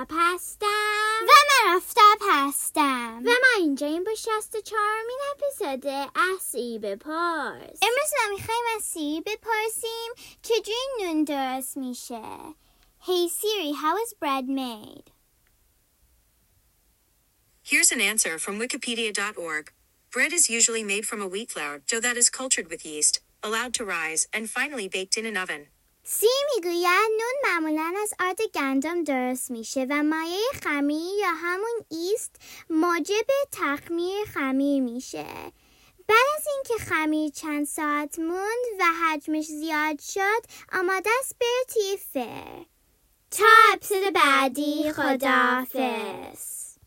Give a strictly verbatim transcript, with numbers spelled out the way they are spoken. تاپ هستم و من آفتاب هستم و ما اینجا این با شصت و چهارمین اپیزود از سیری بپرس. امروز ما میخواییم از سیری بپرسیم چجوری نون درست میشه. Hey Siri, how is bread made? Here's an answer from Wikipedia dot org. Bread is usually made from a wheat flour dough that is cultured with yeast, allowed to rise, and finally baked in an oven. سیری میگوید نون معمولاً از آرد گندم درست میشه و مایع خمیر یا همون ایست موجب تخمیر خمیر میشه. بعد از اینکه خمیر چند ساعت موند و حجمش زیاد شد، آماده است بره توی فر. تا اپیزود بعدی، خداحافظ.